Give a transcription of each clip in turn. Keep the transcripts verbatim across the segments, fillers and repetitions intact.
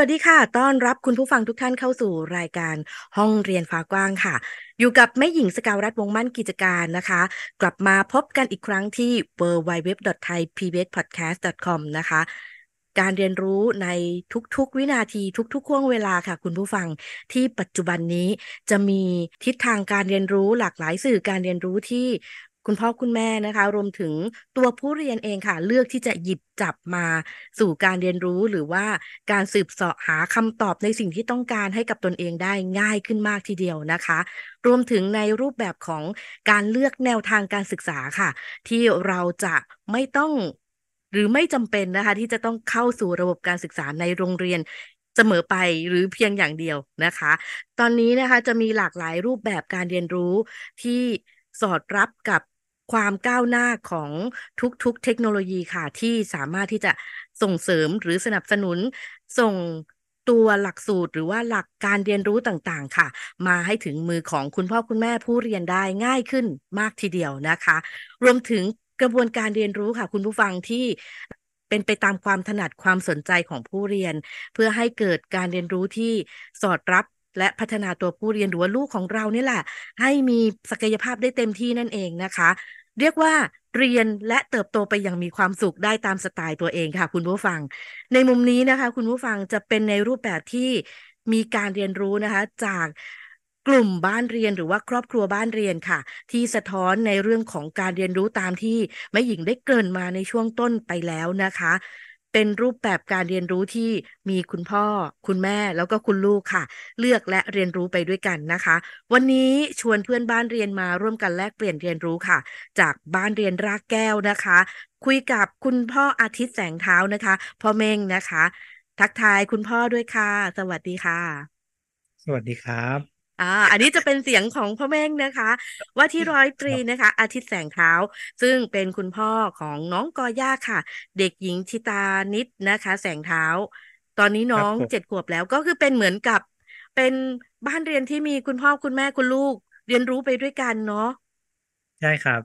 สวัสดีค่ะต้อนรับคุณผู้ฟังทุกท่านเข้าสู่รายการห้องเรียนฟ้ากว้างค่ะอยู่กับแม่หญิงสกาวรัตน์วงมั่นกิจการนะคะกลับมาพบกันอีกครั้งที่ ดับเบิลยู ดับเบิลยู ดับเบิลยู ดอท ไทยพีบีเอส พอดแคสต์ ดอท คอม นะคะการเรียนรู้ในทุกๆวินาทีทุกๆช่วงเวลาค่ะคุณผู้ฟังที่ปัจจุบันนี้จะมีทิศทางการเรียนรู้หลากหลายสื่อการเรียนรู้ที่คุณพ่อคุณแม่นะคะรวมถึงตัวผู้เรียนเองค่ะเลือกที่จะหยิบจับมาสู่การเรียนรู้หรือว่าการสืบเสาะหาคำตอบในสิ่งที่ต้องการให้กับตนเองได้ง่ายขึ้นมากทีเดียวนะคะรวมถึงในรูปแบบของการเลือกแนวทางการศึกษาค่ะที่เราจะไม่ต้องหรือไม่จำเป็นนะคะที่จะต้องเข้าสู่ระบบการศึกษาในโรงเรียนเสมอไปหรือเพียงอย่างเดียวนะคะตอนนี้นะคะจะมีหลากหลายรูปแบบการเรียนรู้ที่สอดรับกับความก้าวหน้าของทุกๆเทคโนโลยีค่ะที่สามารถที่จะส่งเสริมหรือสนับสนุนส่งตัวหลักสูตรหรือว่าหลักการเรียนรู้ต่างๆค่ะมาให้ถึงมือของคุณพ่อคุณแม่ผู้เรียนได้ง่ายขึ้นมากทีเดียวนะคะรวมถึงกระบวนการเรียนรู้ค่ะคุณผู้ฟังที่เป็นไปตามความถนัดความสนใจของผู้เรียนเพื่อให้เกิดการเรียนรู้ที่สอดรับและพัฒนาตัวผู้เรียนหรือว่าลูกของเรานี่แหละให้มีศักยภาพได้เต็มที่นั่นเองนะคะเรียกว่าเรียนและเติบโตไปอย่างมีความสุขได้ตามสไตล์ตัวเองค่ะคุณผู้ฟังในมุมนี้นะคะคุณผู้ฟังจะเป็นในรูปแบบที่มีการเรียนรู้นะคะจากกลุ่มบ้านเรียนหรือว่าครอบครัวบ้านเรียนค่ะที่สะท้อนในเรื่องของการเรียนรู้ตามที่แม่หญิงได้เกริ่นมาในช่วงต้นไปแล้วนะคะเป็นรูปแบบการเรียนรู้ที่มีคุณพ่อคุณแม่แล้วก็คุณลูกค่ะเลือกและเรียนรู้ไปด้วยกันนะคะวันนี้ชวนเพื่อนบ้านเรียนมาร่วมกันแลกเปลี่ยนเรียนรู้ค่ะจากบ้านเรียนรากแก้วนะคะคุยกับคุณพ่ออาทิตย์แสงเท้านะคะพ่อเม้งนะคะทักทายคุณพ่อด้วยค่ะสวัสดีค่ะสวัสดีครับอ่าอันนี้จะเป็นเสียงของพ่อเม้งนะคะว่าที่ร้อยตรีนะคะอาทิตย์แสงเท้าซึ่งเป็นคุณพ่อของน้องกอย่าค่ะเด็กหญิงชิตานิดนะคะแสงเท้าตอนนี้น้องเจ็ดขวบแล้วก็คือเป็นเหมือนกับเป็นบ้านเรียนที่มีคุณพ่อคุณแม่คุณลูกเรียนรู้ไปด้วยกันเนาะใช่ครับ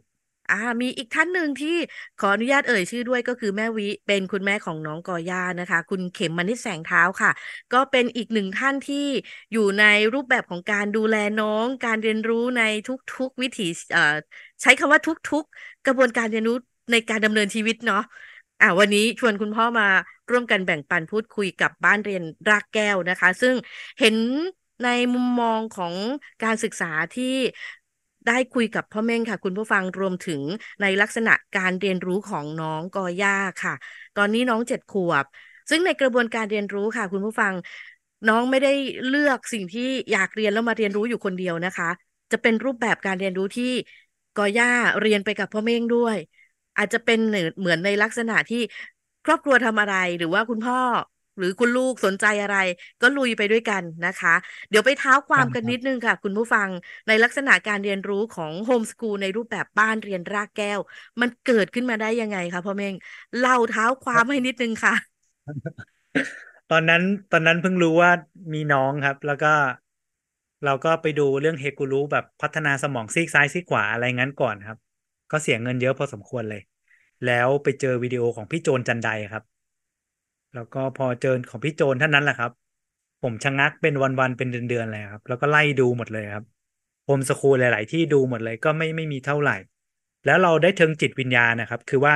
อ่ามีอีกท่านหนึ่งที่ขออนุญาตเอ่ยชื่อด้วยก็คือแม่วิเป็นคุณแม่ของน้องกอย่านะคะคุณเข็มมณิชแสงเท้าค่ะก็เป็นอีกหนึ่งท่านที่อยู่ในรูปแบบของการดูแลน้องการเรียนรู้ในทุกๆวิถีเอ่อใช้คำว่าทุกๆกระบวนการเรียนรู้ในการดำเนินชีวิตเนาะอ่าวันนี้ชวนคุณพ่อมาร่วมกันแบ่งปันพูดคุยกับบ้านเรียนรากแก้วนะคะซึ่งเห็นในมุมมองของการศึกษาที่ได้คุยกับพ่อเม้งค่ะคุณผู้ฟังรวมถึงในลักษณะการเรียนรู้ของน้องกอย่าค่ะตอนนี้น้องเจ็ดขวบซึ่งในกระบวนการเรียนรู้ค่ะคุณผู้ฟังน้องไม่ได้เลือกสิ่งที่อยากเรียนแล้วมาเรียนรู้อยู่คนเดียวนะคะจะเป็นรูปแบบการเรียนรู้ที่กอย่าเรียนไปกับพ่อเม้งด้วยอาจจะเป็นเหมือนในลักษณะที่ครอบครัวทำอะไรหรือว่าคุณพ่อหรือคุณลูกสนใจอะไรก็ลุยไปด้วยกันนะคะเดี๋ยวไปเท้าความกันนิดนึงค่ะคุณผู้ฟังในลักษณะการเรียนรู้ของโฮมสกูลในรูปแบบบ้านเรียนรากแก้วมันเกิดขึ้นมาได้ยังไงคะพ่อเม้งเล่าเท้าความให้นิดนึงค่ะตอนนั้นตอนนั้นเพิ่งรู้ว่ามีน้องครับแล้วก็เราก็ไปดูเรื่องเฮกูรูแบบพัฒนาสมองซีกซ้ายซีกขวาอะไรงั้นก่อนครับก็เสียเงินเยอะพอสมควรเลยแล้วไปเจอวิดีโอของพี่โจนจันไดครับแล้วก็พอเจอของพี่โจนท่านนั้นแหละครับผมชะงักเป็นวันๆเป็นเดือนๆเลยครับแล้วก็ไล่ดูหมดเลยครับโฮมสคูลหลายๆที่ดูหมดเลยก็ไม่ไม่มีเท่าไหร่แล้วเราได้เชิงจิตวิญญาณนะครับคือว่า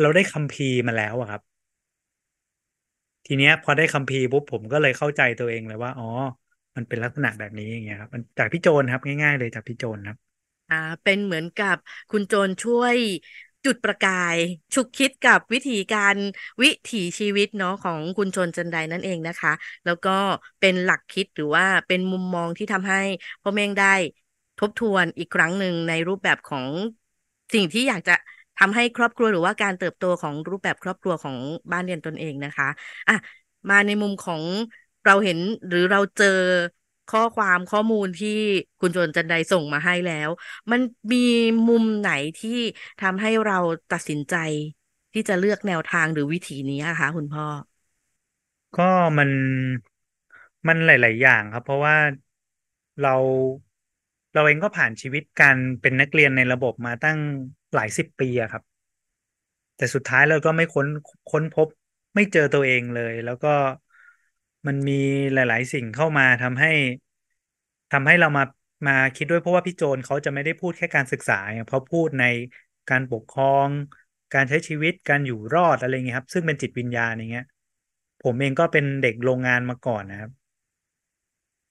เราได้คัมภีร์มาแล้วอะครับทีเนี้ยพอได้คัมภีร์ปุ๊บผมก็เลยเข้าใจตัวเองเลยว่าอ๋อมันเป็นลักษณะแบบนี้อย่างเงี้ยครับมันจากพี่โจนครับง่ายๆเลยจากพี่โจนครับอ่าเป็นเหมือนกับคุณโจนช่วยจุดประกายฉุกคิดกับวิธีการวิถีชีวิตเนาะของคุณชนจันไดนั่นเองนะคะแล้วก็เป็นหลักคิดหรือว่าเป็นมุมมองที่ทำให้พ่อเม้งได้ทบทวนอีกครั้งหนึ่งในรูปแบบของสิ่งที่อยากจะทำให้ครอบครัวหรือว่าการเติบโตของรูปแบบครอบครัวของบ้านเรียนตนเองนะคะอ่ะมาในมุมของเราเห็นหรือเราเจอ ข้อความข้อมูลที่คุณโจนจันไดส่งมาให้แล้ว มันมีมุมไหนที่ทำให้เราตัดสินใจที่จะเลือกแนวทางหรือวิธีนี้อะคะคุณพ่อ ก็มันมันหลาย ๆ อย่างครับ เพราะว่าเราเราเองก็ผ่านชีวิตการเป็นนักเรียนในระบบมาตั้งหลายสิบปีอะครับ แต่สุดท้ายเราก็ไม่ค้นค้นพบไม่เจอตัวเองเลย แล้วก็มันมีหลาย ๆ สิ่งเข้ามาทำให้ทำให้เรามามาคิดด้วยเพราะว่าพี่โจนเขาจะไม่ได้พูดแค่การศึกษาอย่างเขาพูดในการปกครอง การใช้ชีวิตการอยู่รอดอะไรเงี้ยครับ ซึ่งเป็นจิตวิญญาณอย่างเงี้ย ผมเองก็เป็นเด็กโรงงานมาก่อนนะครับ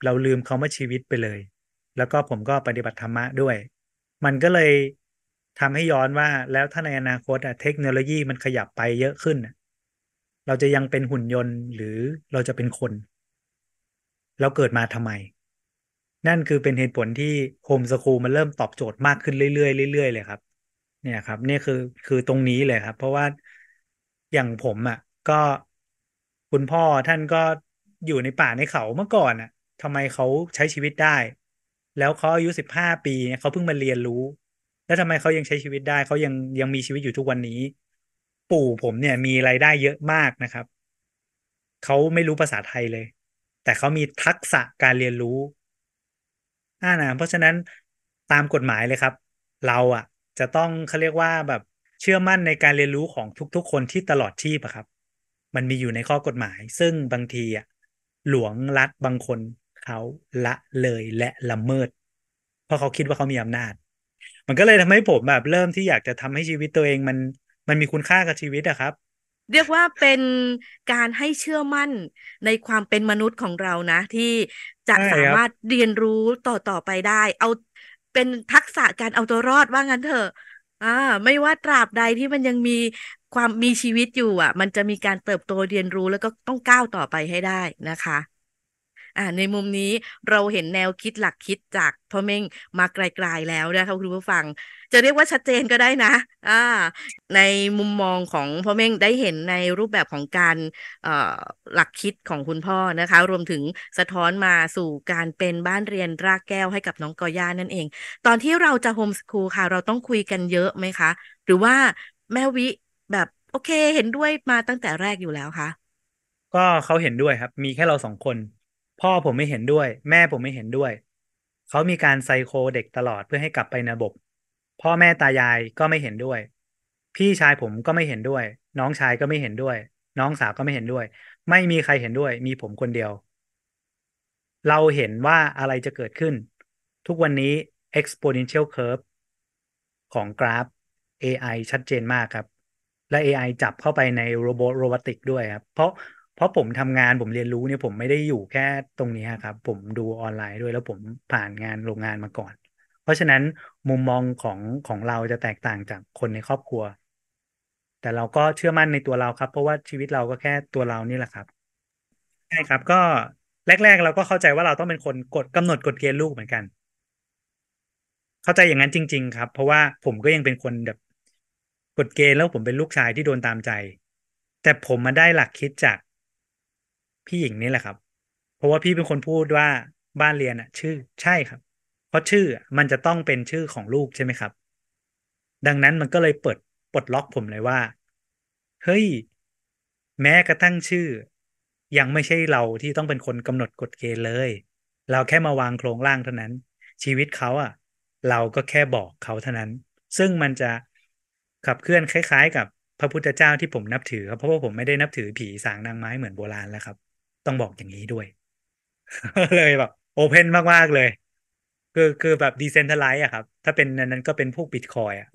เราลืมคำว่าชีวิตไปเลย แล้วก็ผมก็ปฏิบัติธรรมะด้วย มันก็เลยทำให้ย้อนว่าแล้วถ้าในอนาคตอะเทคโนโลยีมันขยับไปเยอะขึ้นอะเราจะยังเป็นหุ่นยนต์หรือเราจะเป็นคน เราเกิดมาทำไม นั่นคือเป็นเหตุผลที่โฮมสคูลมันเริ่มตอบโจทย์มากขึ้นเรื่อยๆเรื่อยๆเลยครับ เนี่ยครับเนี่ยคือคือตรงนี้เลยครับ เพราะว่าอย่างผมอ่ะ ก็คุณพ่อท่านก็อยู่ในป่าในเขาเมื่อก่อนอ่ะทำไมเขาใช้ชีวิตได้ แล้วเขาอายุสิบห้าปีเนี่ยเขาเพิ่งมาเรียนรู้ แล้วทำไมเขายังใช้ชีวิตได้เขายังยังมีชีวิตอยู่ทุกวันนี้ ปู่ผมเนี่ยมีรายได้เยอะมากนะครับ เขาไม่รู้ภาษาไทยเลย แต่เขามีทักษะการเรียนรู้ อ่านะเพราะฉะนั้นตามกฎหมายเลยครับ เราอ่ะ จะต้องเขาเรียกว่าแบบเชื่อมั่นในการเรียนรู้ของทุกๆคนที่ตลอดชีพอะครับ มันมีอยู่ในข้อกฎหมาย ซึ่งบางทีอ่ะหลวงรัฐบางคนเขาละเลยและละเมิด เพราะเขาคิดว่าเขามีอำนาจ มันก็เลยทำให้ผมแบบเริ่มที่อยากจะทำให้ชีวิตตัวเองมันมันมีคุณค่ากับชีวิตอะครับ เรียกว่าเป็นการให้เชื่อมั่นในความเป็นมนุษย์ของเรานะ ที่จะใช่สาครับ มารถเรียนรู้ต่อต่อไปได้ เอาเป็นทักษะการเอาตัวรอดว่างั้นเถอะอ่าไม่ว่าตราบใดที่มันยังมีความมีชีวิตอยู่อ่ะ มันจะมีการเติบโตเรียนรู้แล้วก็ต้องก้าวต่อไปให้ได้นะคะ อ่าในมุมนี้เราเห็นแนวคิดหลักคิดจากพ่อเม้งมาไกลๆแล้วนะคะคุณผู้ฟัง จะเรียกว่าชัดเจนก็ได้นะอ่าในมุมมองของพ่อเม้งได้เห็นในรูปแบบของการเอ่อหลักคิดของคุณพ่อนะคะ รวมถึงสะท้อนมาสู่การเป็นบ้านเรียนรากแก้วให้กับน้องกอย่านั่นเอง ตอนที่เราจะโฮมสคูลค่ะ เราต้องคุยกันเยอะไหมคะ หรือว่าแม่วิแบบโอเคเห็นด้วยมาตั้งแต่แรกอยู่แล้วคะก็เขาเห็นด้วยครับ มีแค่เราสองคน พ่อผมไม่เห็นด้วย แม่ผมไม่เห็นด้วย เขามีการไซโคเด็กตลอดเพื่อให้กลับไประบบ พ่อแม่ตายายก็ไม่เห็นด้วย พี่ชายผมก็ไม่เห็นด้วย น้องชายก็ไม่เห็นด้วย น้องสาวก็ไม่เห็นด้วย ไม่มีใครเห็นด้วย มีผมคนเดียว เราเห็นว่าอะไรจะเกิดขึ้น ทุกวันนี้ exponential curve ของกราฟ เอ ไอ ชัดเจนมากครับ และ เอ ไอ จับเข้าไปในโรบอโรบอติกด้วยครับ เพราะเพราะผมทำงานผมเรียนรู้เนี่ยผมไม่ได้อยู่แค่ตรงนี้ครับ ผมดูออนไลน์ด้วยแล้วผมผ่านงานโรงงานมาก่อน เพราะฉะนั้นมุมมองของของเราจะแตกต่างจากคนในครอบครัว แต่เราก็เชื่อมั่นในตัวเราครับ เพราะว่าชีวิตเราก็แค่ตัวเรานี่แหละครับ ใช่ครับก็แรก ๆ เราก็เข้าใจว่าเราต้องเป็นคนกดกำหนดกฎเกณฑ์ลูกเหมือนกัน เข้าใจอย่างนั้นจริง ๆ ครับ เพราะว่าผมก็ยังเป็นคนแบบกฎเกณฑ์แล้วผมเป็นลูกชายที่โดนตามใจ แต่ผมมาได้หลักคิดจากพี่หญิงนี่แหละครับ เพราะว่าพี่เป็นคนพูดว่าบ้านเรียนอ่ะ ชื่อใช่ครับ เพราะชื่ออะมันจะต้องเป็นชื่อของลูกใช่ไหมครับ ดังนั้นมันก็เลยเปิดปลดล็อกผมเลยว่า เฮ้ย แม้กระทั่งชื่อ ยังไม่ใช่เราที่ต้องเป็นคนกำหนดกฎเกณฑ์เลย เราแค่มาวางโครงร่างเท่านั้น ชีวิตเขาอ่ะ เราก็แค่บอกเขาเท่านั้น ซึ่งมันจะขับเคลื่อนคล้ายๆ กับพระพุทธเจ้าที่ผมนับถือครับเพราะว่าผมไม่ได้นับถือผีสางนางไม้เหมือนโบราณแล้วครับ ต้องบอกอย่างนี้ด้วย เลยแบบโอเพนมากๆเลย คือคือแบบดีเซนทรัลไลซ์อะครับ ถ้าเป็นอันนั้นก็เป็นพวกบิตคอยอะ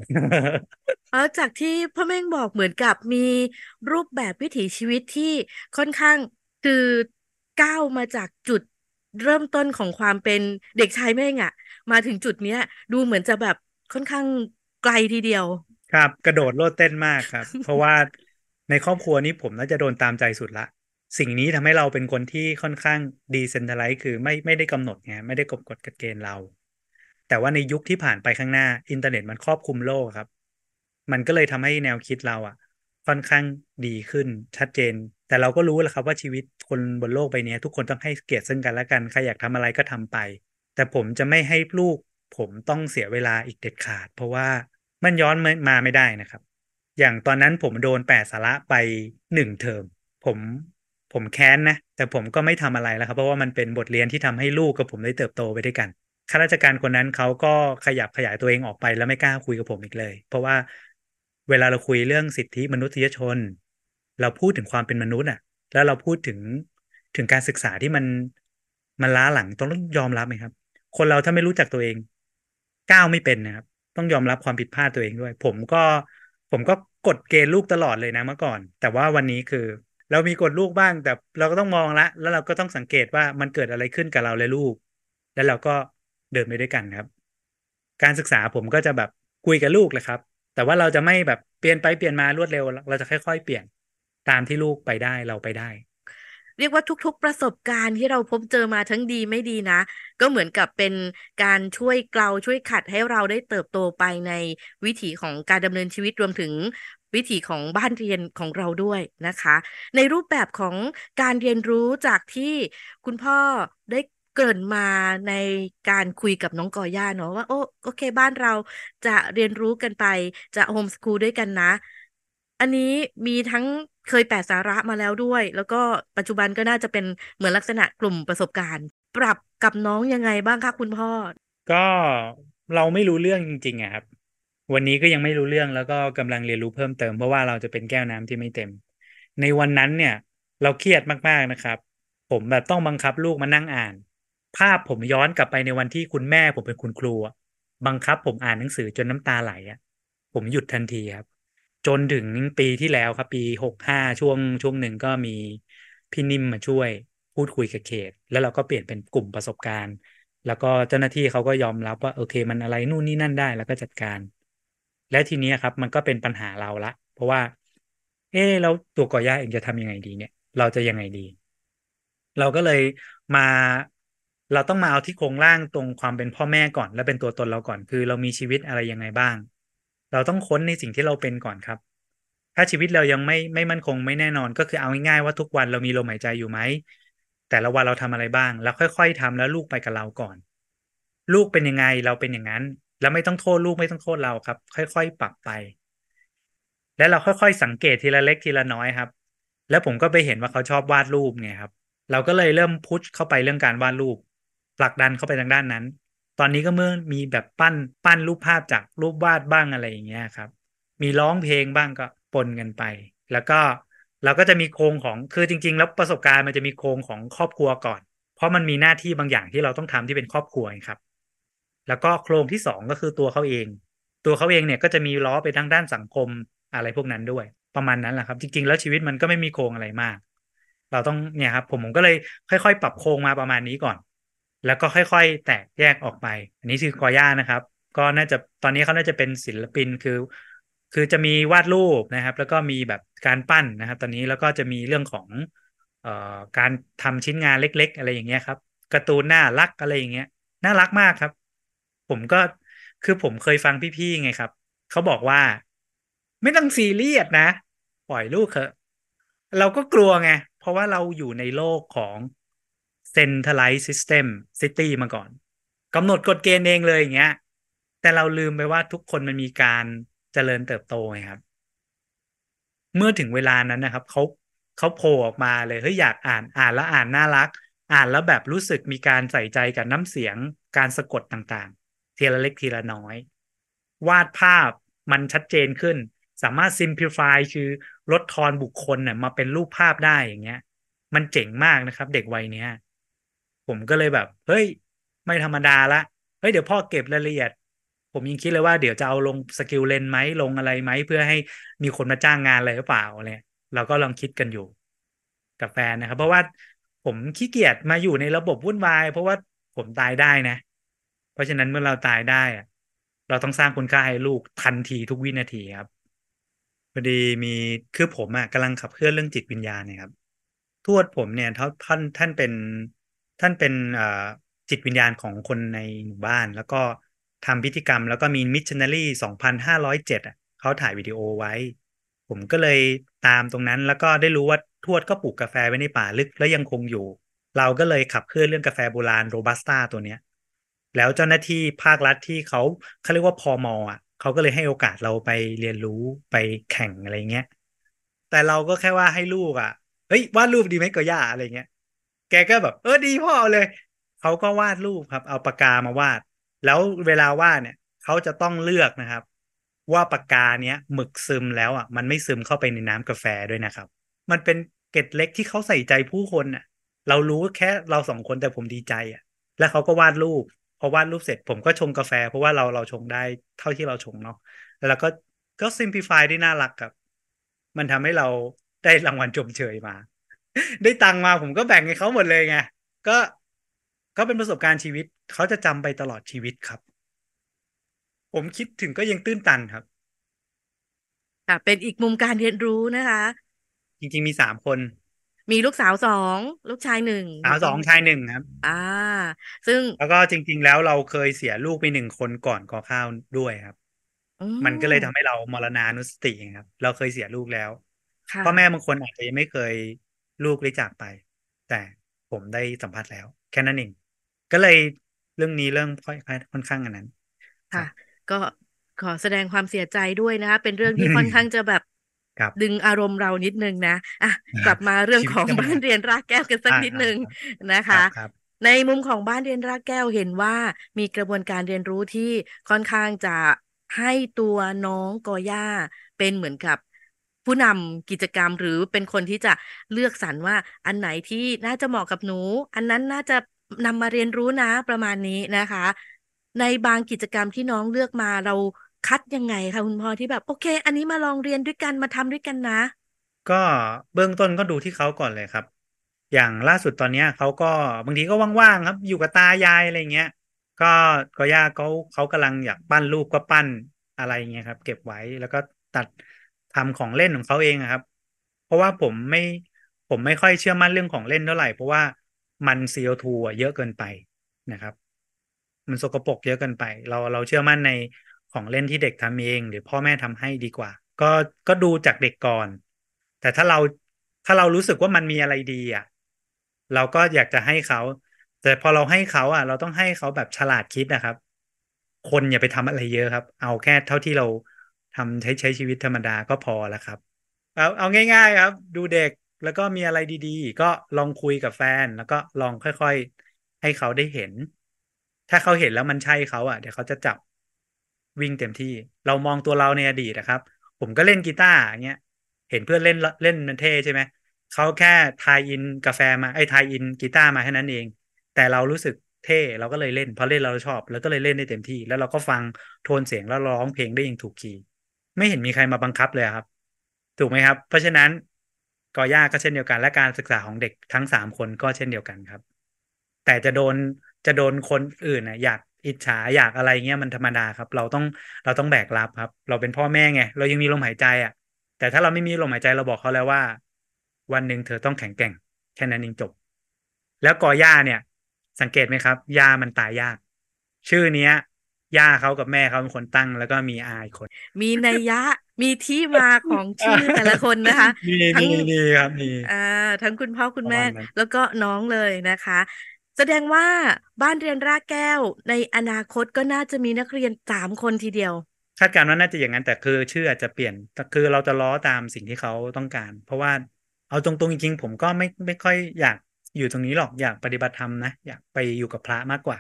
เออจากที่พ่อเม่งบอกเหมือนกับมีรูปแบบวิถีชีวิตที่ค่อนข้างคือก้าวมาจากจุดเริ่มต้นของความเป็นเด็กชายเม่งอ่ะ มาถึงจุดเนี้ย ดูเหมือนจะแบบค่อนข้างไกลทีเดียว ครับ กระโดดโลดเต้นมากครับ เพราะว่าในครอบครัวนี้ผมน่าจะโดนตามใจสุดละ สิ่งนี้ทำให้เราเป็นคนที่ค่อนข้างดีเซนทรัลไลซ์คือไม่ไม่ได้กำหนดไงไม่ได้กำหนดกฎเกณฑ์เรา แต่ว่าในยุคที่ผ่านไปข้างหน้า อินเทอร์เน็ตมันครอบคลุมโลกครับ มันก็เลยทำให้แนวคิดเราอ่ะ ค่อนข้างดีขึ้นชัดเจน แต่เราก็รู้แล้วครับว่าชีวิตคนบนโลกใบนี้ทุกคนต้องให้เกียรติซึ่งกันและกันใครอยากทำอะไรก็ทำไปแต่ผมจะไม่ให้ลูกผมต้องเสียเวลาอีกเด็ดขาดเพราะว่ามันย้อนมาไม่ได้นะครับอย่างตอนนั้นผมโดนแปดสาระไปหนึ่งเทอมผมผมแค้นนะแต่ผมก็ไม่ทำอะไรแล้วครับเพราะว่ามันเป็นบทเรียนที่ทำให้ลูกกับผมได้เติบโตไปด้วยกันข้าราชการคนนั้นเขาก็ขยับขยายตัวเองออกไปแล้วไม่กล้าคุยกับผมอีกเลยเพราะว่าเวลาเราคุยเรื่องสิทธิมนุษยชนเราพูดถึงความเป็นมนุษย์อ่ะแล้วเราพูดถึงถึงการศึกษาที่มันมันล้าหลังต้องยอมรับไหมครับคนเราถ้าไม่รู้จักตัวเองก้าวไม่เป็นนะครับต้องยอมรับความผิดพลาดตัวเองด้วยผมก็ผมก็กดเกณฑ์ลูกตลอดเลยนะเมื่อก่อนแต่ว่าวันนี้คือเรามีกดลูกบ้างแต่เราก็ต้องมองละแล้วเราก็ต้องสังเกตว่ามันเกิดอะไรขึ้นกับเราและลูกแล้วเราก็เดินไปด้วยกันครับการศึกษาผมก็จะแบบคุยกับลูกแหละครับแต่ว่าเราจะไม่แบบเปลี่ยนไปเปลี่ยนมารวดเร็วเราจะค่อยๆเปลี่ยนตามที่ลูกไปได้เราไปได้เรียกว่าทุกๆประสบการณ์ที่เราพบเจอมาทั้งดีไม่ดีนะก็เหมือนกับเป็นการช่วยเกลาช่วยขัดให้เราได้เติบโตไปในวิถีของการดำเนินชีวิตรวมถึงวิถีของบ้านเรียนของเราด้วยนะคะในรูปแบบของการเรียนรู้จากที่คุณพ่อได้เกริ่นมาในการคุยกับน้องก่อย่าเนาะว่าโอ้โอเคบ้านเราจะเรียนรู้กันไปจะโฮมสคูลด้วยกันนะอันนี้มีทั้งเคยแปะสาระมาแล้วด้วยแล้วก็ปัจจุบันก็น่าจะเป็นเหมือนลักษณะกลุ่มประสบการณ์ปรับกับน้องยังไงบ้างคะคุณพ่อก็เราไม่รู้เรื่องจริงๆครับวันนี้ก็ยังไม่รู้เรื่องแล้วก็กำลังเรียนรู้เพิ่มเติมเพราะว่าเราจะเป็นแก้วน้ำที่ไม่เต็มในวันนั้นเนี่ยเราเครียดมากๆนะครับผมแบบต้องบังคับลูกมานั่งอ่านภาพผมย้อนกลับไปในวันที่คุณแม่ผมเป็นคุณครูบังคับผมอ่านหนังสือจนน้ำตาไหลอ่ะผมหยุดทันทีครับจนถึงปีที่แล้วครับปีหกสิบห้าช่วงช่วงหนึ่งก็มีพี่นิ่มมาช่วยพูดคุยกับเขตแล้วเราก็เปลี่ยนเป็นกลุ่มประสบการณ์แล้วก็เจ้าหน้าที่เขาก็ยอมรับว่าโอเคมันอะไรนู่นนี่นั่นได้แล้วก็จัดการและทีนี้ครับมันก็เป็นปัญหาเราละเพราะว่าเอ๊ะแล้วตัวก่อย่าเองจะทำยังไงดีเนี่ยเราจะยังไงดีเราก็เลยมาเราต้องมาเอาที่โครงร่างตรงความเป็นพ่อแม่ก่อนและเป็นตัวตนเราก่อนคือเรามีชีวิตอะไรยังไงบ้างเราต้องค้นในสิ่งที่เราเป็นก่อนครับถ้าชีวิตเรายังไม่ไม่มั่นคงไม่แน่นอนก็คือเอาง่ายๆว่าทุกวันเรามีลมหายใจอยู่ไหมแต่ละวันเราทำอะไรบ้างแล้วค่อยๆทำแล้วลูกไปกับเราก่อนลูกเป็นยังไงเราเป็นอย่างนั้นแล้วไม่ต้องโทษลูกไม่ต้องโทษเราครับค่อยๆปรับไปและเราค่อยๆสังเกตทีละเล็กทีละน้อยครับแล้วผมก็ไปเห็นว่าเขาชอบวาดรูปไงครับเราก็เลยเริ่มพุชเข้าไปเรื่องการวาดรูปผลักดันเข้าไปทางด้านนั้นตอนนี้ก็เมื่อมีแบบปั้นปั้นรูปภาพจากรูปวาดบ้างอะไรอย่างเงี้ยครับมีร้องเพลงบ้างก็ปนกันไปแล้วก็เราก็จะมีโครงของคือจริงๆแล้วประสบการณ์มันจะมีโครงของครอบครัวก่อนเพราะมันมีหน้าที่บางอย่างที่เราต้องทำที่เป็นครอบครัวครับแล้วก็โครงที่สองก็คือตัวเขาเองตัวเขาเองเนี่ยก็จะมีล้อไปทางด้านสังคมอะไรพวกนั้นด้วยประมาณนั้นแหละครับจริงๆแล้วชีวิตมันก็ไม่มีโครงอะไรมากเราต้องเนี่ยครับผมผมก็เลยค่อยๆปรับโครงมาประมาณนี้ก่อนแล้วก็ค่อยๆแตกแยกออกไปอันนี้คือก่อย่านะครับก็น่าจะตอนนี้เขาน่าจะเป็นศิลปินคือคือจะมีวาดรูปนะครับแล้วก็มีแบบการปั้นนะครับตอนนี้แล้วก็จะมีเรื่องของเอ่อการทำชิ้นงานเล็กๆอะไรอย่างเงี้ยครับการ์ตูนน่ารักอะไรอย่างเงี้ยน่ารักมากครับผมก็คือผมเคยฟังพี่ๆไงครับเขาบอกว่าไม่ต้องซีเรียสนะปล่อยลูกเถอะเราก็กลัวไงเพราะว่าเราอยู่ในโลกของcentralized system city มาก่อนกำหนดกฎเกณฑ์เองเลยอย่างเงี้ยแต่เราลืมไปว่าทุกคนมันมีการเจริญเติบโตไงครับเมื่อถึงเวลานั้นนะครับเขาเขาโผล่ออกมาเลยเฮ้ยอยากอ่านอ่านแล้วอ่านน่ารักอ่านแล้วแบบรู้สึกมีการใส่ใจกับน้ำเสียงการสะกดต่างๆทีละเล็กทีละน้อยวาดภาพมันชัดเจนขึ้นสามารถ simplify คือลดทอนบุคคลน่ะมาเป็นรูปภาพได้อย่างเงี้ยมันเจ๋งมากนะครับเด็กวัยเนี้ยผมก็เลยแบบเฮ้ยไม่ธรรมดาละเฮ้ยเดี๋ยวพ่อเก็บรายละเอียดผมยังคิดเลยว่าเดี๋ยวจะเอาลงสกิลเลนไหมลงอะไรไหมเพื่อให้มีคนมาจ้างงานอะไรหรือเปล่าเนี่ยเราก็ลองคิดกันอยู่กับแฟนนะครับเพราะว่าผมขี้เกียจมาอยู่ในระบบวุ่นวายเพราะว่าผมตายได้นะเพราะฉะนั้นเมื่อเราตายได้เราต้องสร้างคุณค่าให้ลูกทันทีทุกวินาทีครับพอดีมีคือผมอ่ะกำลังขับเคลื่อนเรื่องจิตวิญญาณนะครับทวดผมเนี่ยท่านท่านเป็นท่านเป็นจิตวิญญาณของคนในหมู่บ้านแล้วก็ทำพิธีกรรมแล้วก็มีมิชชันนารี สองพันห้าร้อยเจ็ด เขาถ่ายวิดีโอไว้ ผมก็เลยตามตรงนั้นแล้วก็ได้รู้ว่าทวดก็ปลูกกาแฟไว้ในป่าลึกแล้วยังคงอยู่ เราก็เลยขับเคลื่อนเรื่องกาแฟโบราณโรบัสต้าตัวเนี้ยแล้วเจ้าหน้าที่ภาครัฐที่เขาเขาเรียกว่าพม.อ่ะเขาก็เลยให้โอกาสเราไปเรียนรู้ไปแข่งอะไรเงี้ยแต่เราก็แค่ว่าให้ลูกอ่ะเฮ้ยวาดรูปดีไหมก็ย่าอะไรเงี้ยแกก็แบบเออดีพ่อเอาเลยเขาก็วาดรูปครับเอาปากกามาวาดแล้วเวลาวาดเนี่ยเขาจะต้องเลือกนะครับว่าปากกาเนี้ยหมึกซึมแล้วอ่ะมันไม่ซึมเข้าไปในน้ำกาแฟด้วยนะครับมันเป็นเกร็ดเล็กที่เขาใส่ใจผู้คนอ่ะเรารู้แค่เราสองคนแต่ผมดีใจอ่ะแล้วเขาก็วาดรูปพอวาดรูปเสร็จผมก็ชงกาแฟเพราะว่าเราเราชงได้เท่าที่เราชงเนาะแล้วก็ก็ซิมพลิฟายได้น่ารักครับมันทำให้เราได้รางวัลชมเชยมาได้ตังมาผมก็แบ่งให้เขาหมดเลยไงก็ก็เป็นประสบการณ์ชีวิตเขาจะจำไปตลอดชีวิตครับผมคิดถึงก็ยังตื้นตันครับค่ะเป็นอีกมุมการเรียนรู้นะคะจริงๆมีสามคนมีลูกสาวสองลูกชายหนึ่งสาวสองชายหนึ่งครับอ่าซึ่งแล้วก็จริงๆแล้วเราเคยเสียลูกไปหนึ่งคนก่อนก่อข้าวด้วยครับมันก็เลยทำให้เรามรณานุสติครับเราเคยเสียลูกแล้วพ่อแม่บางคนอาจจะยังไม่เคยลูกเลยจากไปแต่ผมได้สัมผัสแล้วแค่นั้นเองก็เลยเรื่องนี้เรื่องค่อนข้างอันนั้นค่ะก็ขอแสดงความเสียใจด้วยนะคะเป็นเรื่องที่ค่อนข้างจะแบบดึงอารมณ์เรานิดนึงนะอ่ะกลับมาเรื่องของบ้านเรียนรากแก้วกันสักนิดนึงนะคะในมุมของบ้านเรียนรากแก้วเห็นว่ามีกระบวนการเรียนรู้ที่ค่อนข้างจะให้ตัวน้องกอย่าเป็นเหมือนกับผู้นำกิจกรรมหรือเป็นคนที่จะเลือกสรรว่าอันไหนที่น่าจะเหมาะกับหนูอันนั้นน่าจะนำมาเรียนรู้นะประมาณนี้นะคะในบางกิจกรรมที่น้องเลือกมาเราคัดยังไงคะคุณพ่อที่แบบโอเคอันนี้มาลองเรียนด้วยกันมาทำด้วยกันนะก็เบื้องต้นก็ดูที่เขาก่อนเลยครับอย่างล่าสุดตอนนี้เขาก็บางทีก็ว่างๆครับอยู่กับตายายอะไรเงี้ยก็ก็ย่าเขาเขากำลังอยากปั้นรูปก็ปั้นอะไรเงี้ยครับเก็บไว้แล้วก็ตัดทำของเล่นของเขาเองครับเพราะว่าผมไม่ผมไม่ค่อยเชื่อมั่นเรื่องของเล่นเท่าไหร่เพราะว่ามัน ซี โอ ทู อ่ะเยอะเกินไปนะครับมันสกปรกเยอะเกินไปเราเราเชื่อมั่นในของเล่นที่เด็กทำเองหรือพ่อแม่ทำให้ดีกว่าก็ก็ดูจากเด็กก่อนแต่ถ้าเราถ้าเรารู้สึกว่ามันมีอะไรดีอ่ะเราก็อยากจะให้เขาแต่พอเราให้เขาอ่ะเราต้องให้เขาแบบฉลาดคิดนะครับคนอย่าไปทำอะไรเยอะครับเอาแค่เท่าที่เราทำใช้ใช้ชีวิตธรรมดาก็พอแล้วครับเอาเอาง่ายๆครับดูเด็กแล้วก็มีอะไรดีๆก็ลองคุยกับแฟนแล้วก็ลองค่อยๆให้เขาได้เห็นถ้าเขาเห็นแล้วมันใช่เขาอ่ะเดี๋ยวเขาจะจับวิ่งเต็มที่เรามองตัวเราในอดีตนะครับผมก็เล่นกีตาร์อย่างเงี้ยเห็นเพื่อนเล่นเล่นมันเท่ใช่ไหมเขาแค่ทายอินกาแฟมาไอ้ทายอินกีตาร์มาแค่นั้นเองแต่เรารู้สึกเท่เราก็เลยเล่นพอเล่นเราชอบแล้วก็เลยเล่นได้เต็มที่แล้วเราก็ฟังโทนเสียงแล้วร้องเพลงได้อย่างถูกคีย์ไม่เห็นมีใครมาบังคับเลยครับถูกไหมครับเพราะฉะนั้นกอย่าก็เช่นเดียวกันและการศึกษาของเด็กทั้งสามคนก็เช่นเดียวกันครับแต่จะโดนจะโดนคนอื่นนะอยากอิจฉาอยากอะไรเงี้ยมันธรรมดาครับเราต้องเราต้องแบกรับครับเราเป็นพ่อแม่ไงเรายังมีลมหายใจอ่ะแต่ถ้าเราไม่มีลมหายใจเราบอกเขาแล้วว่าวันหนึ่งเธอต้องแข็งแกร่งแค่นั้นเองจบแล้วกอย่าเนี่ยสังเกตไหมครับย่ามันตายยากชื่อเนี้ยย่าเขากับแม่เขาเป็นคนตั้งแล้วก็มีอาอีกคนมีนัยยะมีที่มาของชื่อแต่ละคนนะคะทั้งดีครับมีอ่าทั้งคุณพ่อคุณแม่แล้วก็น้องเลยนะคะแสดงว่าบ้านเรียนรากแก้วในอนาคตก็น่าจะมีนักเรียนสามคนทีเดียวคาดการณ์ว่าน่าจะอย่างนั้นแต่คือชื่ออาจจะเปลี่ยนคือเราจะล้อตามสิ่งที่เขาต้องการเพราะว่าเอาตรงๆจริงๆผมก็ไม่ไม่ค่อยอยากอยู่ตรงนี้หรอกอยากปฏิบัติธรรมนะอยากไปอยู่กับพระมากกว่า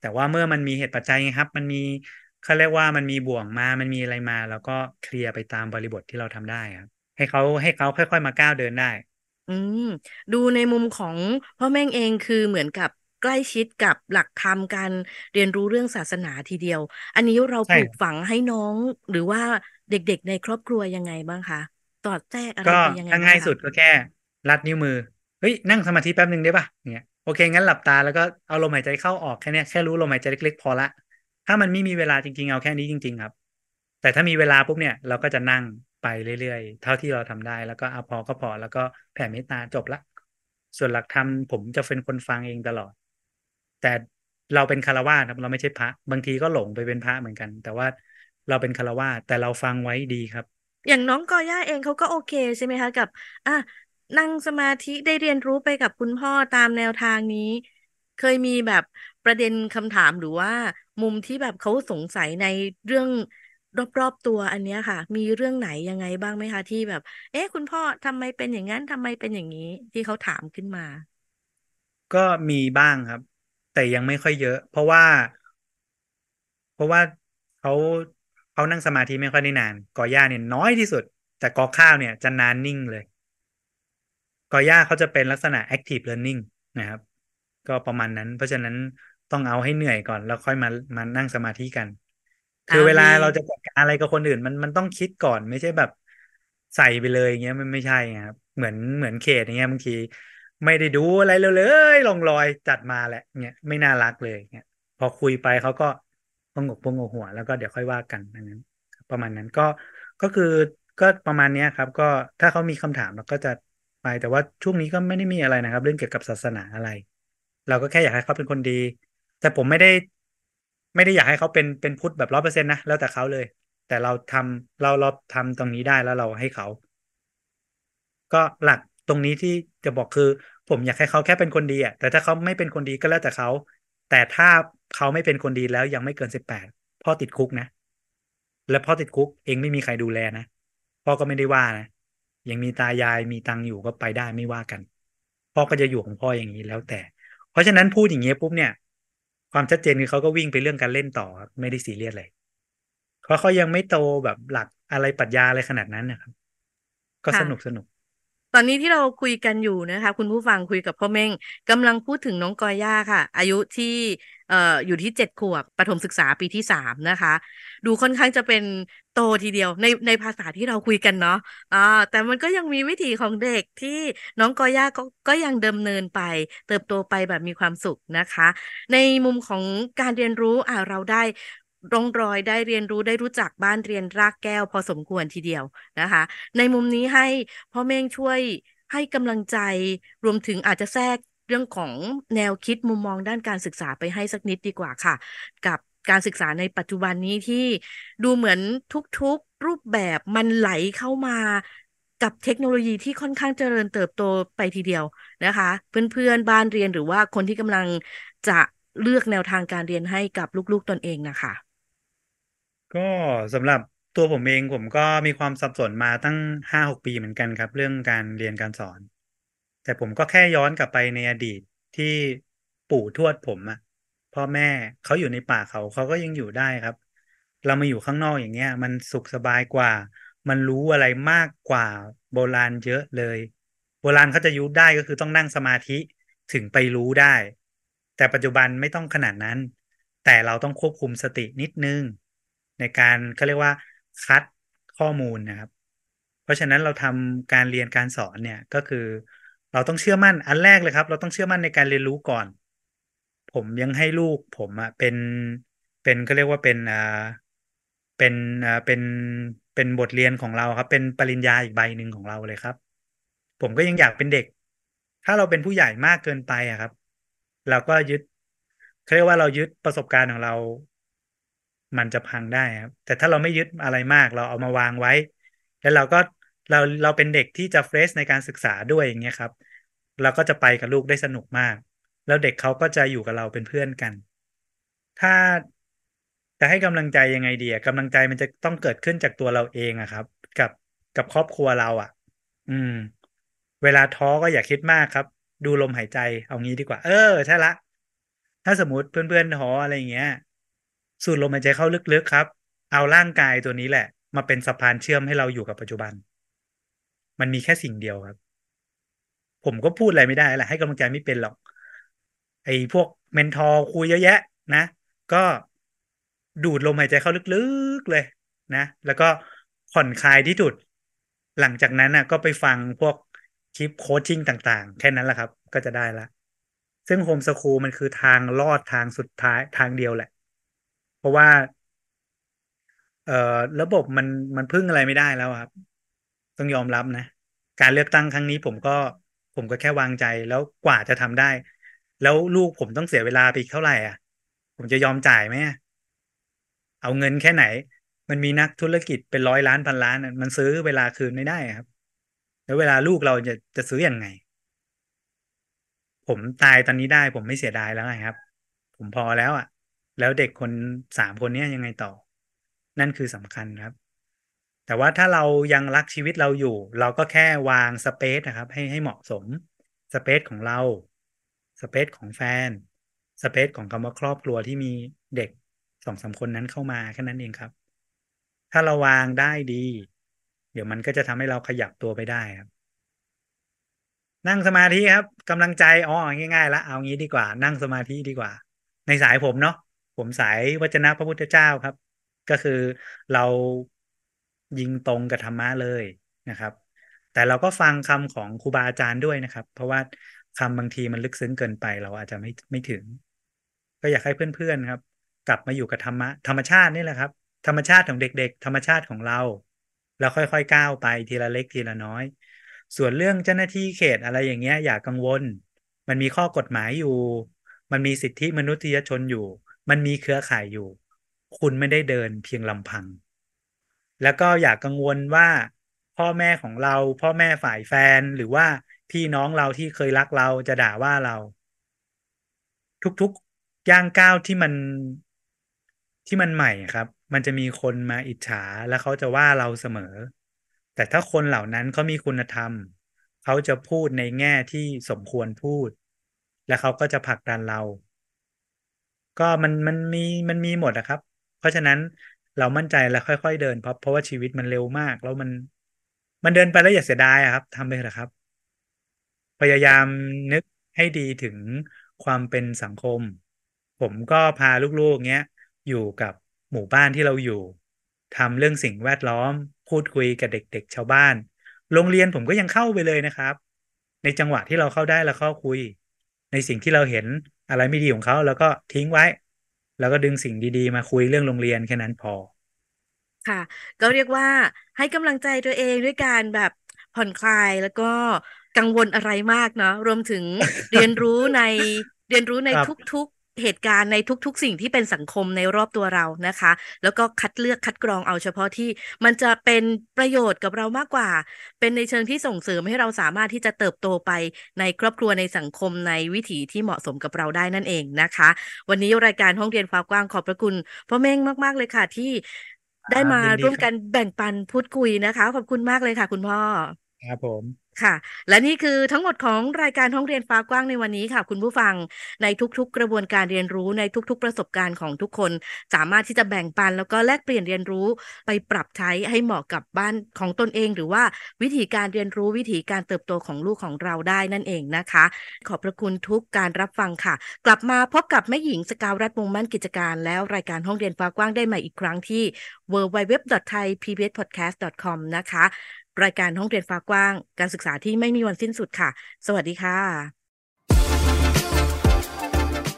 แต่ว่าเมื่อมันมีเหตุปัจจัยครับมันมีเขาเรียกว่ามันมีบ่วงมามันมีอะไรมาแล้วก็เคลียร์ไปตามบริบทที่เราทำได้ครับให้เขาให้เขาค่อยๆมาก้าวเดินได้อืมดูในมุมของพ่อแม่เองคือเหมือนกับใกล้ชิดกับหลักธรรมการเรียนรู้เรื่องศาสนาทีเดียวอันนี้เราปลูกฝังให้น้องหรือว่าเด็กๆในครอบครัวยังไงบ้างคะตอดแทรกอะไรยังไงก็ง่ายสุดก็แค่ลัดนิ้วมือเฮ้ยนั่งสมาธิแป๊บนึงได้ป่ะเนี่ยโอเคงั้นหลับตาแล้วก็เอาลมหายใจเข้าออกแค่นี้แค่รู้ลมหายใจเล็กๆพอละถ้ามันไม่มีเวลาจริงๆเอาแค่นี้จริงๆครับแต่ถ้ามีเวลาปุ๊บเนี่ยเราก็จะนั่งไปเรื่อยๆเท่าที่เราทำได้แล้วก็เอาพอก็พอแล้วก็แผ่เมตตาจบละส่วนหลักธรรมผมจะเป็นคนฟังเองตลอดแต่เราเป็นฆราวาสครับเราไม่ใช่พระบางทีก็หลงไปเป็นพระเหมือนกันแต่ว่าเราเป็นฆราวาสแต่เราฟังไว้ดีครับ อย่างน้องกอย่าเองเขาก็โอเคใช่ไหมคะกับอ่ะนั่งสมาธิได้เรียนรู้ไปกับคุณพ่อตามแนวทางนี้ เคยมีแบบประเด็นคำถามหรือว่า มุมที่แบบเขาสงสัยในเรื่องรอบๆตัวอันเนี้ยค่ะ มีเรื่องไหนยังไงบ้างไหมคะที่แบบ เอ๊ะ คุณพ่อทำไมเป็นอย่างนั้นทำไมเป็นอย่างนี้ ที่เขาถามขึ้นมา ก็มีบ้างครับ แต่ยังไม่ค่อยเยอะ เพราะว่า เพราะว่าเขาเขานั่งสมาธิไม่ค่อยได้นานกอย่าเนี่ยน้อยที่สุด แต่กอข้าวเนี่ยจะนานนิ่งเลย กอย่าเขาจะเป็นลักษณะ active learning นะครับ ก็ประมาณนั้น เพราะฉะนั้นต้องเอาให้เหนื่อยก่อน แล้วค่อยมามานั่งสมาธิกัน อ่าคือเวลามี เราจะจัดการอะไรกับคนอื่น มันมันต้องคิดก่อน ไม่ใช่แบบใส่ไปเลยอย่างเงี้ยมันไม่ใช่ครับเหมือนเหมือนเขตอย่างเงี้ยบางทีไม่ได้ดูอะไรเลยเลยลงรอยจัดมาแหละเงี้ยไม่น่ารักเลยเงี้ยพอคุยไปเขาก็พงกพงกหัว แล้วก็เดี๋ยวค่อยว่ากันอันนั้น ประมาณนั้นก็ก็คือก็ประมาณเนี้ยครับ ก็ถ้าเขามีคำถามเราก็จะไปแต่ว่าช่วงนี้ก็ไม่ได้มีอะไรนะครับ เรื่องเกี่ยวกับศาสนาอะไร เราก็แค่อยากให้เขาเป็นคนดี แต่ผมไม่ได้ ไม่ได้อยากให้เขาเป็นเป็นพุทธแบบร้อยเปอร์เซ็นต์นะแล้วแต่เขาเลย แต่เราทำเราเราทำตรงนี้ได้แล้วเราให้เขา ก็หลักตรงนี้ที่จะบอกคือ ผมอยากให้เขาแค่เป็นคนดีอ่ะแต่ถ้าเขาไม่เป็นคนดีก็แล้วแต่เขา แต่ถ้าเขาไม่เป็นคนดีแล้วยังไม่เกินสิบแปดพ่อติดคุกนะ และพ่อติดคุกเองไม่มีใครดูแลนะพ่อก็ไม่ได้ว่านะยังมีตายายมีตังค์อยู่ก็ไปได้ไม่ว่ากัน พ่อก็จะอยู่ของพ่ออย่างนี้แล้วแต่ เพราะฉะนั้นพูดอย่างเงี้ยปุ๊บเนี่ย ความชัดเจนคือเขาก็วิ่งไปเรื่องการเล่นต่อครับไม่ได้ซีเรียสเลยเพราะเขายังไม่โตแบบหลักอะไรปรัชญาอะไรขนาดนั้นนะครับ ก็สค่ะ นุกสนุก ตอนนี้ที่เราคุยกันอยู่นะคะ คุณผู้ฟังคุยกับพ่อเม้งกำลังพูดถึงน้องกอย่าค่ะ อายุที่เอ่ออยู่ที่เจ็ดขวบประถมศึกษาปีที่สามนะคะ ดูค่อนข้างจะเป็นโตทีเดียวในในภาษาที่เราคุยกันเนาะอ่าแต่มันก็ยังมีวิถีของเด็กที่น้องกอย่าก็ก็ยังดำเนินไป เติบโตไปแบบมีความสุขนะคะ ในมุมของการเรียนรู้อ่าเราได้ร่องรอยได้เรียนรู้ได้รู้จักบ้านเรียนรากแก้วพอสมควรทีเดียวนะคะ ในมุมนี้ให้พ่อเม้งช่วยให้กำลังใจ รวมถึงอาจจะแทรกเรื่องของแนวคิดมุมมองด้านการศึกษาไปให้สักนิดดีกว่าค่ะ กับการศึกษาในปัจจุบันนี้ที่ดูเหมือนทุกๆรูปแบบมันไหลเข้ามากับเทคโนโลยีที่ค่อนข้างเจริญเติบโตไปทีเดียวนะคะ เพื่อนๆบ้านเรียนหรือว่าคนที่กำลังจะเลือกแนวทางการเรียนให้กับลูกๆตนเองนะคะ ก็สำหรับตัวผมเองผมก็มีความสับสนมาตั้งห้าหกปีเหมือนกันครับ เรื่องการเรียนการสอน แต่ผมก็แค่ย้อนกลับไปในอดีตที่ปู่ทวดผมอะพ่อแม่เขาอยู่ในป่าเขาเขาก็ยังอยู่ได้ครับ เรามาอยู่ข้างนอกอย่างเงี้ย มันสุขสบายกว่า มันรู้อะไรมากกว่าโบราณเยอะเลย โบราณเขาจะยุได้ก็คือต้องนั่งสมาธิถึงไปรู้ได้ แต่ปัจจุบันไม่ต้องขนาดนั้น แต่เราต้องควบคุมสตินิดนึง ในการเขาเรียกว่าคัดข้อมูลนะครับ เพราะฉะนั้นเราทำการเรียนการสอนเนี่ยก็คือ เราต้องเชื่อมั่นอันแรกเลยครับ เราต้องเชื่อมั่นในการเรียนรู้ก่อน ผมยังให้ลูกผมอ่ะเป็นเป็นเขาเรียกว่าเป็นอ่าเป็นอ่าเป็นเป็นบทเรียนของเราครับ เป็นปริญญาอีกใบหนึ่งของเราเลยครับ ผมก็ยังอยากเป็นเด็ก ถ้าเราเป็นผู้ใหญ่มากเกินไปอะครับ เราก็ยึดเขาเรียกว่าเรายึดประสบการณ์ของเรา มันจะพังได้ครับ แต่ถ้าเราไม่ยึดอะไรมากเราเอามาวางไว้ แล้วเราก็เราเราเป็นเด็กที่จะเฟรชในการศึกษาด้วยอย่างเงี้ยครับ เราก็จะไปกับลูกได้สนุกมาก แล้วเด็กเขาก็จะอยู่กับเราเป็นเพื่อนกัน ถ้าจะให้กำลังใจยังไงดีอะกำลังใจมันจะต้องเกิดขึ้นจากตัวเราเองอะครับ กับกับครอบครัวเราอะอืม เวลาท้อก็อย่าคิดมากครับ ดูลมหายใจเอางี้ดีกว่า เออใช่ละ ถ้าสมมติเพื่อนๆท้ออะไรอย่างเงี้ย สูดลมหายใจเข้าลึกๆครับ เอาร่างกายตัวนี้แหละ มาเป็นสะพานเชื่อมให้เราอยู่กับปัจจุบัน มันมีแค่สิ่งเดียวครับ ผมก็พูดอะไรไม่ได้แหละให้กำลังใจไม่เป็นหรอก ไอ้พวกเมนทอร์คุยเยอะแยะนะ ก็ดูดลมหายใจเข้าลึกๆเลยนะ แล้วก็ผ่อนคลายที่สุด หลังจากนั้นน่ะ ก็ไปฟังพวกคลิปโคชชิ่งต่างๆ แค่นั้นแหละครับ ก็จะได้ละ ซึ่งโฮมสคูลมันคือทางลอดทางสุดท้ายทางเดียวแหละ เพราะว่า เอ่อระบบมันมันพึ่งอะไรไม่ได้แล้วอะครับ ต้องยอมรับนะ การเลือกตั้งครั้งนี้ผมก็ผมก็แค่วางใจแล้วกว่าจะทำได้ แล้วลูกผมต้องเสียเวลาไปอีกเท่าไหร่อ่ะ ผมจะยอมจ่ายไหมอะเอาเงินแค่ไหน มันมีนักธุรกิจเป็นร้อยล้านพันล้านมันซื้อเวลาคืนไม่ได้ครับแล้วเวลาลูกเราจะจะซื้อยังไงผมตายตอนนี้ได้ผมไม่เสียดายแล้วไงครับผมพอแล้วอ่ะแล้วเด็กคนสามคนนี้ยังไงต่อนั่นคือสำคัญครับแต่ว่าถ้าเรายังรักชีวิตเราอยู่เราก็แค่วางสเปซนะครับให้ให้เหมาะสมสเปซของเราสเปซของแฟนสเปซของคำว่าครอบครัวที่มีเด็ก สองสาม คนนั้นเข้ามาแค่นั้นเองครับถ้าเราวางได้ดีเดี๋ยวมันก็จะทำให้เราขยับตัวไปได้ครับนั่งสมาธิครับกำลังใจอ๋อง่ายๆละเอางี้ดีกว่านั่งสมาธิดีกว่าในสายผมเนาะผมสายวจนะพระพุทธเจ้าครับก็คือเรายิงตรงกับธรรมะเลยนะครับแต่เราก็ฟังคำของครูบาอาจารย์ด้วยนะครับเพราะว่าคำบางทีมันลึกซึ้งเกินไปเราอาจจะไม่ไม่ถึงก็อยากให้เพื่อนๆครับกลับมาอยู่กับธรรมะธรรมชาตินี่แหละครับธรรมชาติของเด็กๆธรรมชาติของเราเราค่อยๆก้าวไปทีละเล็กทีละน้อยส่วนเรื่องเจ้าหน้าที่เขตอะไรอย่างเงี้ยอย่ากังวลมันมีข้อกฎหมายอยู่มันมีสิทธิมนุษยชนอยู่มันมีเครือข่ายอยู่คุณไม่ได้เดินเพียงลำพังแล้วก็อย่ากังวลว่าพ่อแม่ของเราพ่อแม่ฝ่ายแฟนหรือว่าพี่น้องเราที่เคยรักเราจะด่าว่าเราทุกๆย่างก้าวที่มันที่มันใหม่ครับมันจะมีคนมาอิจฉาและเขาจะว่าเราเสมอแต่ถ้าคนเหล่านั้นเขามีคุณธรรมเขาจะพูดในแง่ที่สมควรพูดและเขาก็จะผลักดันเราก็มันมันมีมันมีหมดนะครับเพราะฉะนั้นเรามั่นใจและค่อยๆเดินเพราะเพราะว่าชีวิตมันเร็วมากแล้วมันมันเดินไปแล้วอย่าเสียดายครับทำไปเถอะครับพยายามนึกให้ดีถึงความเป็นสังคมผมก็พาลูกๆเงี้ยอยู่กับหมู่บ้านที่เราอยู่ทำเรื่องสิ่งแวดล้อมพูดคุยกับเด็กๆชาวบ้านโรงเรียนผมก็ยังเข้าไปเลยนะครับในจังหวะที่เราเข้าได้เราเข้าคุยในสิ่งที่เราเห็นอะไรไม่ดีของเขาแล้วก็ทิ้งไว้แล้วก็ดึงสิ่งดีๆมาคุยเรื่องโรงเรียนแค่นั้นพอค่ะก็เรียกว่าให้กำลังใจตัวเองด้วยการแบบผ่อนคลายแล้วก็กังวลอะไรมากเนาะรวมถึง เรียนรู้ในเรียนรู้ใน ทุกๆเหตุการณ์ในทุกๆสิ่งที่เป็นสังคมในรอบตัวเรานะคะแล้วก็คัดเลือกคัดกรองเอาเฉพาะที่มันจะเป็นประโยชน์กับเรามากกว่าเป็นในเชิงที่ส่งเสริมให้เราสามารถที่จะเติบโตไปในครอบครัวในสังคมในวิถีที่เหมาะสมกับเราได้นั่นเองนะคะวันนี้รายการห้องเรียนฟ้ากว้างขอบพระคุณพ่อเม้งมากๆเลยค่ะที่ได้มาร่วมกันแบ่งปันพูดคุยนะคะขอบคุณมากเลยค่ะคุณพ่อครับผมค่ะและนี่คือทั้งหมดของรายการห้องเรียนฟ้ากว้างในวันนี้ค่ะคุณผู้ฟังในทุกๆกระบวนการเรียนรู้ในทุกๆประสบการณ์ของทุกคนสามารถที่จะแบ่งปันแล้วก็แลกเปลี่ยนเรียนรู้ไปปรับใช้ให้เหมาะกับบ้านของตนเองหรือว่าวิธีการเรียนรู้วิธีการเติบโตของลูกของเราได้นั่นเองนะคะขอบพระคุณทุกการรับฟังค่ะกลับมาพบกับแม่หญิงสกาวรัตน์วงศ์มั่นกิจการแล้วรายการห้องเรียนฟ้ากว้างได้ใหม่อีกครั้งที่ ดับเบิลยู ดับเบิลยู ดับเบิลยู ดอท ไทยพีบีเอสพอดแคสต์ ดอท คอม นะคะรายการห้องเรียนฟ้ากว้างการศึกษาที่ไม่มีวันสิ้นสุดค่ะสวัสดีค่ะ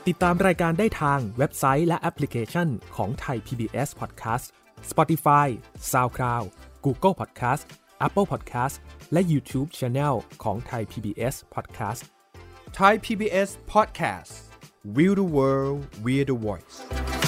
ติดตามรายการได้ทางเว็บไซต์และแอปพลิเคชันของไทย พี บี เอส Podcast Spotify SoundCloud Google Podcast Apple Podcast และ YouTube Channel ของไทย พี บี เอส Podcast Thai พี บี เอส Podcast We the World We the Voice